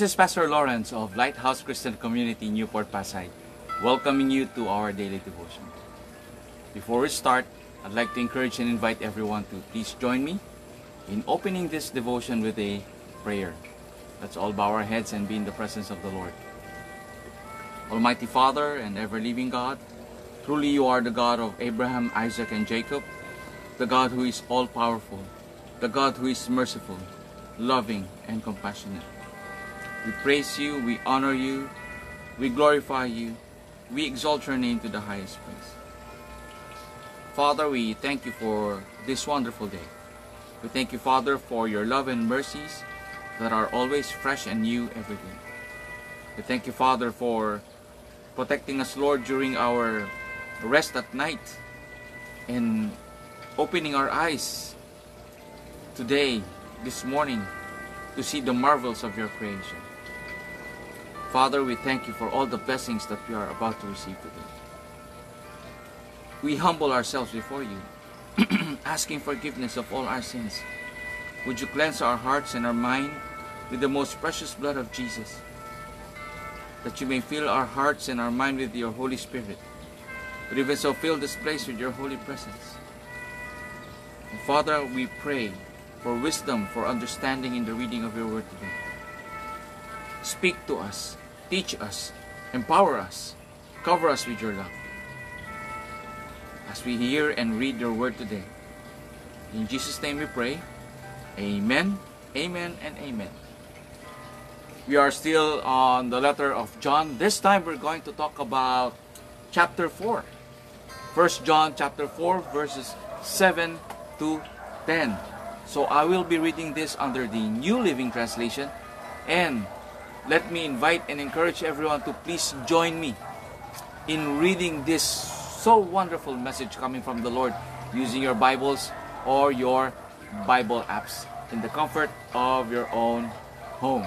This is Pastor Lawrence of Lighthouse Christian Community, Newport, Pasay, welcoming you to our daily devotion. Before we start, I'd like to encourage and invite everyone to please join me in opening this devotion with a prayer. Let's all bow our heads and be in the presence of the Lord. Almighty Father and ever-living God, truly you are the God of Abraham, Isaac, and Jacob, the God who is all-powerful, the God who is merciful, loving, and compassionate. We praise you, we honor you, we glorify you, we exalt your name to the highest place. Father, we thank you for this wonderful day. We thank you, Father, for your love and mercies that are always fresh and new every day. We thank you, Father, for protecting us, Lord, during our rest at night and opening our eyes today, this morning, to see the marvels of your creation. Father, we thank you for all the blessings that we are about to receive today. We humble ourselves before you, asking forgiveness of all our sins. Would you cleanse our hearts and our mind with the most precious blood of Jesus, that you may fill our hearts and our mind with your Holy Spirit, but even so, fill this place with your holy presence. And Father, we pray for wisdom, for understanding in the reading of your word today. Speak to us, teach us, empower us, cover us with your love as we hear and read your word today. In Jesus' name we pray. Amen, amen, and amen. We are still on the letter of John. This time we're going to talk about chapter 4. 1 John chapter 4 verses 7 to 10. So I will be reading this under the New Living Translation, and let me invite and encourage everyone to please join me in reading this so wonderful message coming from the Lord using your Bibles or your Bible apps in the comfort of your own home.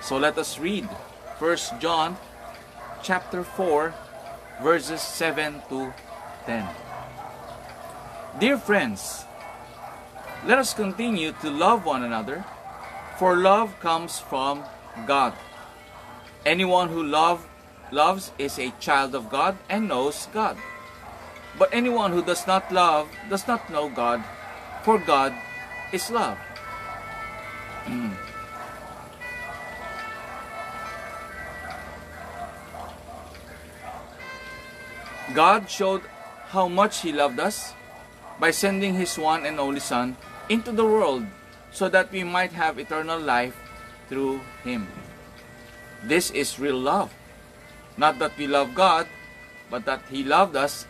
So let us read 1 John chapter 4 verses 7 to 10. Dear friends, let us continue to love one another, for love comes from God. Anyone who loves is a child of God and knows God. But anyone who does not love does not know God, for God is love. God showed how much He loved us by sending His one and only Son into the world so that we might have eternal life through Him. This is real love. Not that we love God, but that He loved us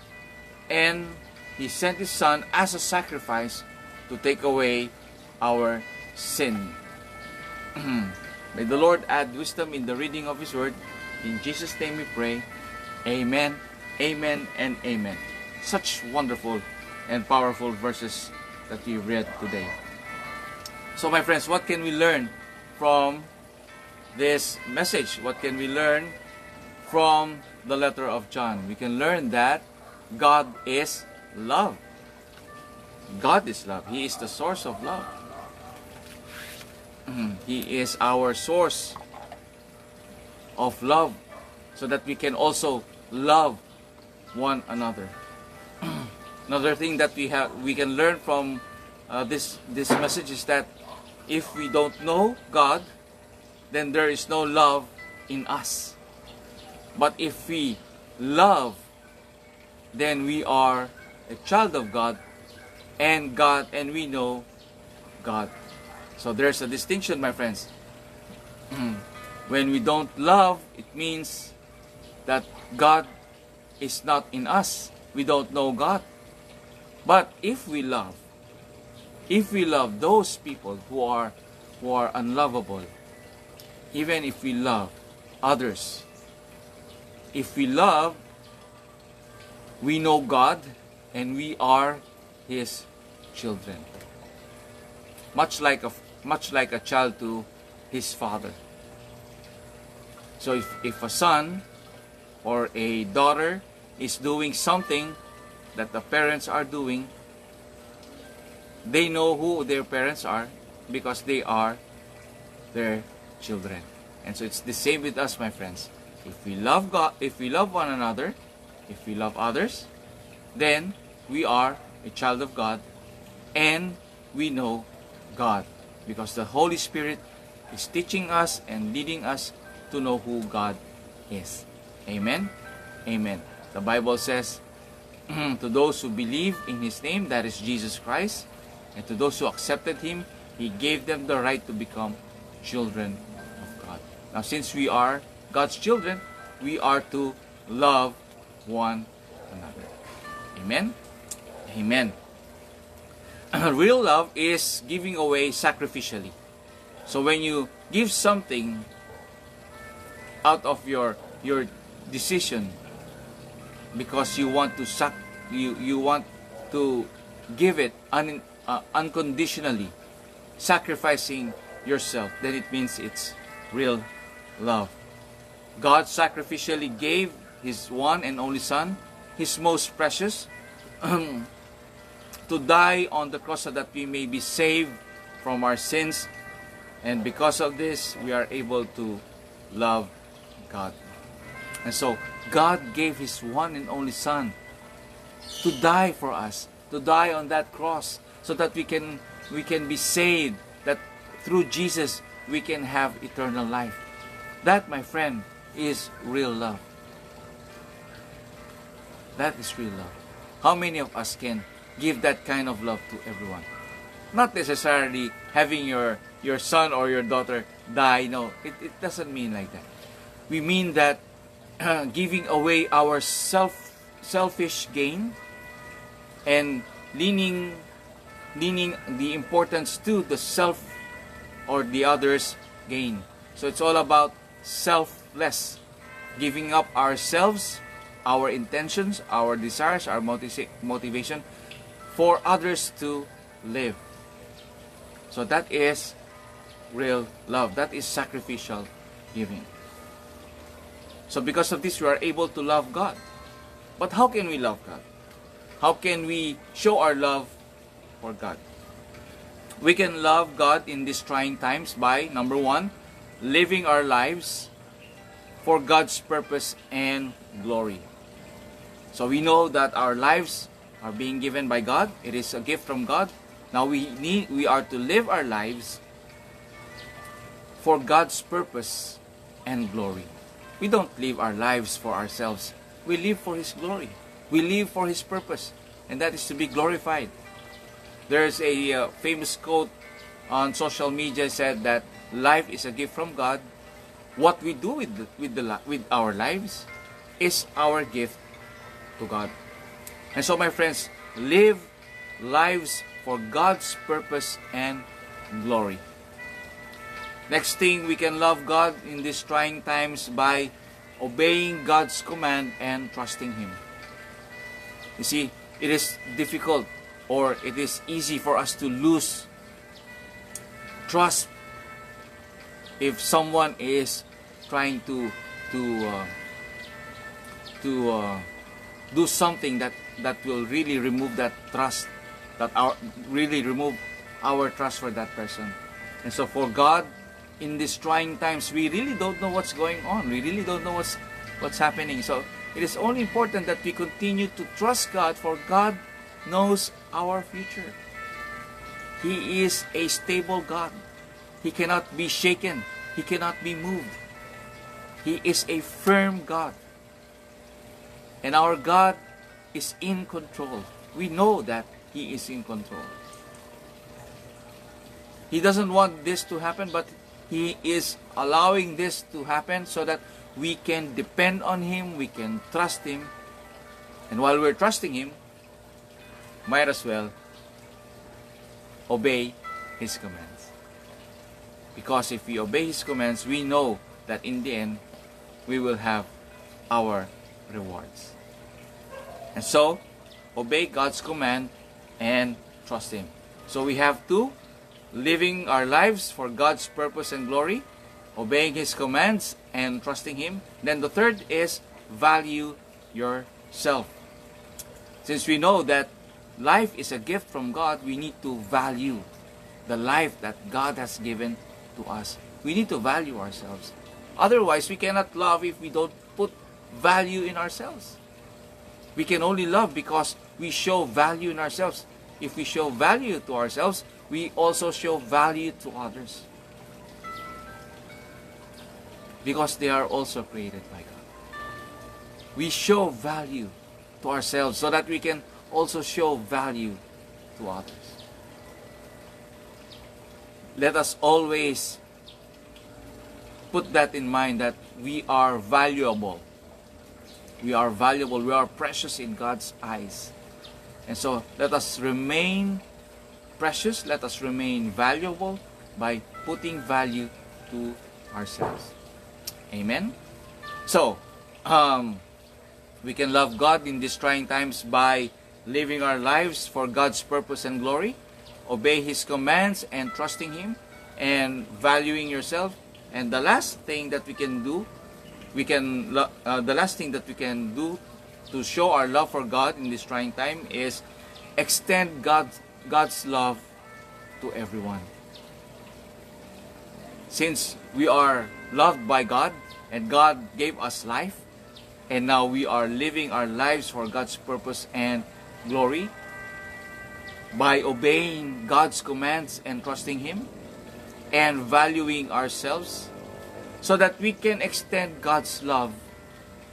and He sent His Son as a sacrifice to take away our sin. May the Lord add wisdom in the reading of His Word. In Jesus' name we pray. Amen, amen, and amen. Such wonderful and powerful verses that we read today. So my friends, what can we learn from this message? What can we learn from the letter of John? We can learn that God is love. God is love. He is the source of love. He is our source of love so that we can also love one another. Another thing that we can learn from this message is that if we don't know God, then there is no love in us. But if we love, then we are a child of God, and we know God. So there's a distinction, my friends. When we don't love, it means that God is not in us. We don't know God. But if we love those people who are unlovable, even if we love others, if we love, we know God and we are His children. Much like a child to his father. So if a son or a daughter is doing something that the parents are doing, they know who their parents are because they are their children. And so it's the same with us, my friends. If we love God, if we love one another, if we love others, then we are a child of God and we know God, because the Holy Spirit is teaching us and leading us to know who God is. Amen? Amen. The Bible says, to those who believe in His name, that is Jesus Christ, and to those who accepted Him, He gave them the right to become children of God. Now, since we are God's children, we are to love one another. Amen? Amen. Real love is giving away sacrificially. So when you give something out of your decision, because you want to give it unconditionally, sacrificing yourself, then it means it's real love. God sacrificially gave His one and only Son, His most precious, to die on the cross so that we may be saved from our sins. And because of this, we are able to love God. And so, God gave His one and only Son to die for us, to die on that cross, so that we can be saved, that through Jesus, we can have eternal life. That, my friend, is real love. That is real love. How many of us can give that kind of love to everyone? Not necessarily having your son or your daughter die. No, it doesn't mean like that. We mean that giving away our selfish gain and leaning the importance to the self or the other's gain. So it's all about selfless, giving up ourselves, our intentions, our desires, our motivation for others to live. So that is real love. That is sacrificial giving. So because of this, we are able to love God. But how can we love God? How can we show our love for God? We can love God in these trying times by, number one, living our lives for God's purpose and glory. So we know that our lives are being given by God. It is a gift from God. Now we are to live our lives for God's purpose and glory. We don't live our lives for ourselves. We live for His glory. We live for His purpose, and that is to be glorified. There's a famous quote on social media said that life is a gift from God. What we do with our lives is our gift to God. And so, my friends, live lives for God's purpose and glory. Next thing, we can love God in these trying times by obeying God's command and trusting Him. You see, it is difficult, or it is easy for us to lose trust if someone is trying to do something that will really remove that trust. Really remove our trust for that person. And so for God, in these trying times, we really don't know what's going on. We really don't know what's happening. So it is only important that we continue to trust God, for God knows our future. He is a stable God. He cannot be shaken. He cannot be moved. He is a firm God. And our God is in control. We know that He is in control. He doesn't want this to happen, but He is allowing this to happen so that we can depend on Him, we can trust Him. And while we're trusting Him, might as well obey His commands. Because if we obey His commands, we know that in the end, we will have our rewards. And so, obey God's command and trust Him. So we have to, living our lives for God's purpose and glory, obeying His commands and trusting Him. Then the third is value yourself. Since we know that life is a gift from God, we need to value the life that God has given to us. We need to value ourselves. Otherwise, we cannot love if we don't put value in ourselves. We can only love because we show value in ourselves. If we show value to ourselves, we also show value to others. Because they are also created by God. We show value to ourselves so that we can also show value to others. Let us always put that in mind, that we are valuable. We are valuable. We are precious in God's eyes. And so let us remain precious. Let us remain valuable by putting value to ourselves. Amen? So, we can love God in these trying times by living our lives for God's purpose and glory, obey His commands and trusting Him, and valuing yourself. And the last thing that we can do, to show our love for God in this trying time is extend God's love to everyone. Since we are loved by God and God gave us life, and now we are living our lives for God's purpose and glory by obeying God's commands and trusting Him and valuing ourselves, so that we can extend God's love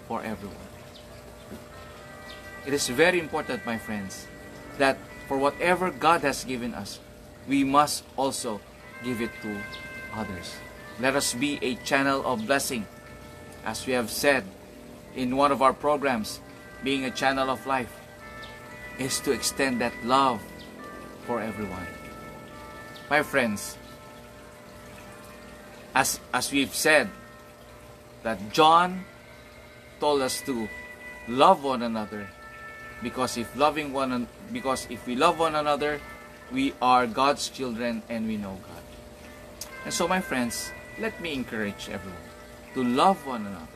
for everyone. It is very important, my friends, that for whatever God has given us, we must also give it to others. Let us be a channel of blessing, as we have said in one of our programs. Being a channel of life is to extend that love for everyone. My friends, as we've said, that John told us to love one another, because if we love one another, we are God's children and we know God. And so, my friends, let me encourage everyone to love one another,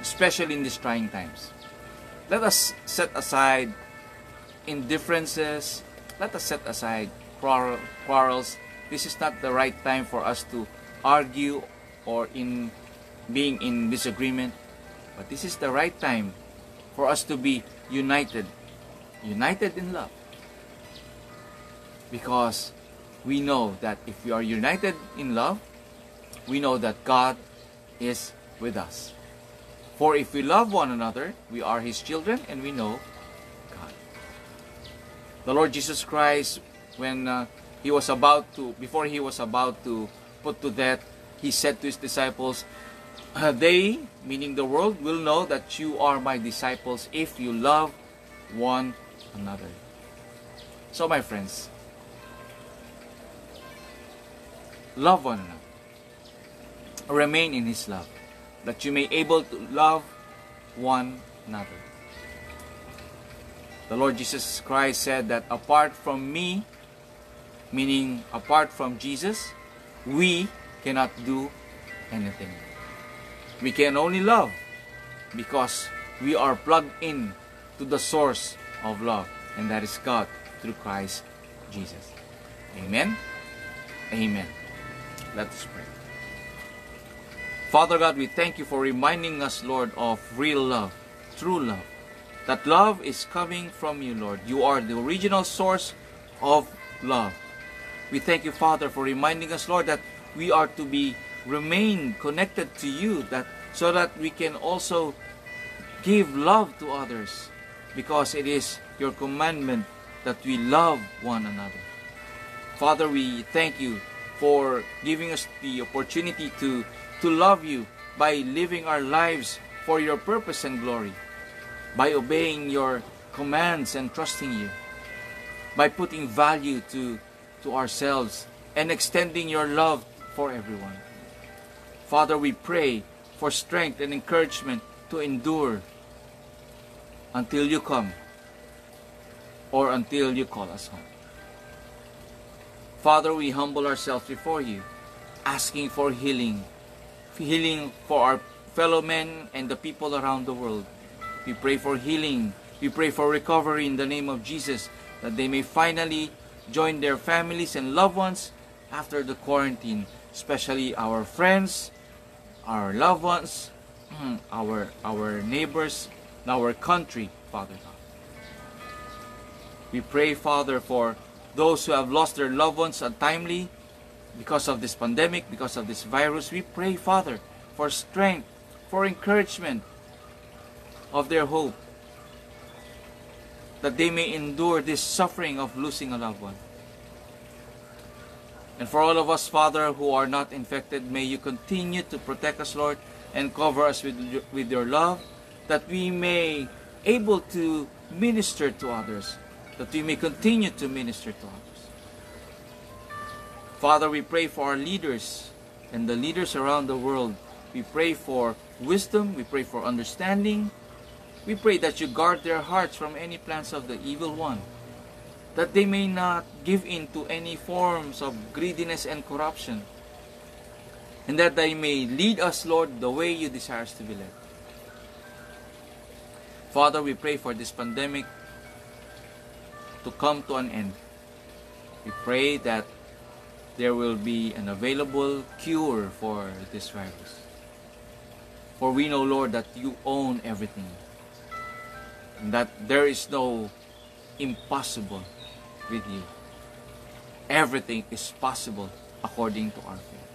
especially in these trying times. Let us set aside indifferences. Let us set aside quarrels. This is not the right time for us to argue or being in disagreement. But this is the right time for us to be united. United in love. Because we know that if we are united in love, we know that God is with us. For if we love one another, we are His children and we know God. The Lord Jesus Christ, when before He was about to put to death, He said to His disciples, they, meaning the world, will know that you are my disciples if you love one another. So, my friends, love one another. Remain in His love, that you may be able to love one another. The Lord Jesus Christ said that apart from me, meaning apart from Jesus, we cannot do anything. We can only love because we are plugged in to the source of love, and that is God through Christ Jesus. Amen? Amen. Let us pray. Father God, we thank You for reminding us, Lord, of real love, true love. That love is coming from You, Lord. You are the original source of love. We thank You, Father, for reminding us, Lord, that we are to remain connected to You, so that we can also give love to others, because it is Your commandment that we love one another. Father, we thank You for giving us the opportunity to love You by living our lives for Your purpose and glory, by obeying Your commands and trusting You, by putting value to ourselves and extending Your love for everyone. Father, we pray for strength and encouragement to endure until You come or until You call us home. Father, we humble ourselves before You, asking for healing for our fellow men and the people around the world. We pray for healing. We pray for recovery in the name of Jesus, that they may finally join their families and loved ones after the quarantine, especially our friends, our loved ones, our neighbors, and our country, Father God. We pray, Father, for those who have lost their loved ones untimely because of this pandemic, because of this virus. We pray, Father, for strength, for encouragement of their hope, that they may endure this suffering of losing a loved one. And for all of us, Father, who are not infected, may you continue to protect us, Lord, and cover us with your love, that we may able to minister to others, that we may continue to minister to others. Father, we pray for our leaders and the leaders around the world. We pray for wisdom. We pray for understanding. We pray that you guard their hearts from any plans of the evil one, that they may not give in to any forms of greediness and corruption, and that they may lead us, Lord, the way you desire us to be led. Father, we pray for this pandemic to come to an end. We pray that there will be an available cure for this virus. For we know, Lord, that you own everything, and that there is no impossible with you. Everything is possible according to our faith.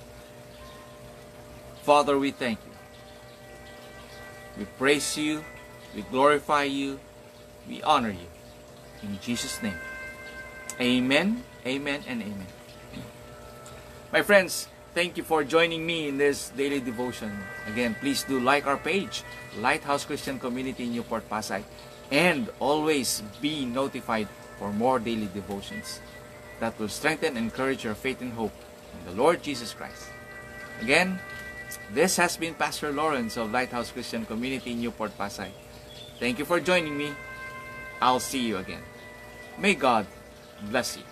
Father, we thank you. We praise you. We glorify you. We honor you. In Jesus' name. Amen, amen, and amen. My friends, thank you for joining me in this daily devotion. Again, please do like our page, Lighthouse Christian Community in Newport, Pasay. And always be notified for more daily devotions that will strengthen and encourage your faith and hope in the Lord Jesus Christ. Again, this has been Pastor Lawrence of Lighthouse Christian Community in Newport, Pasay. Thank you for joining me. I'll see you again. May God bless you.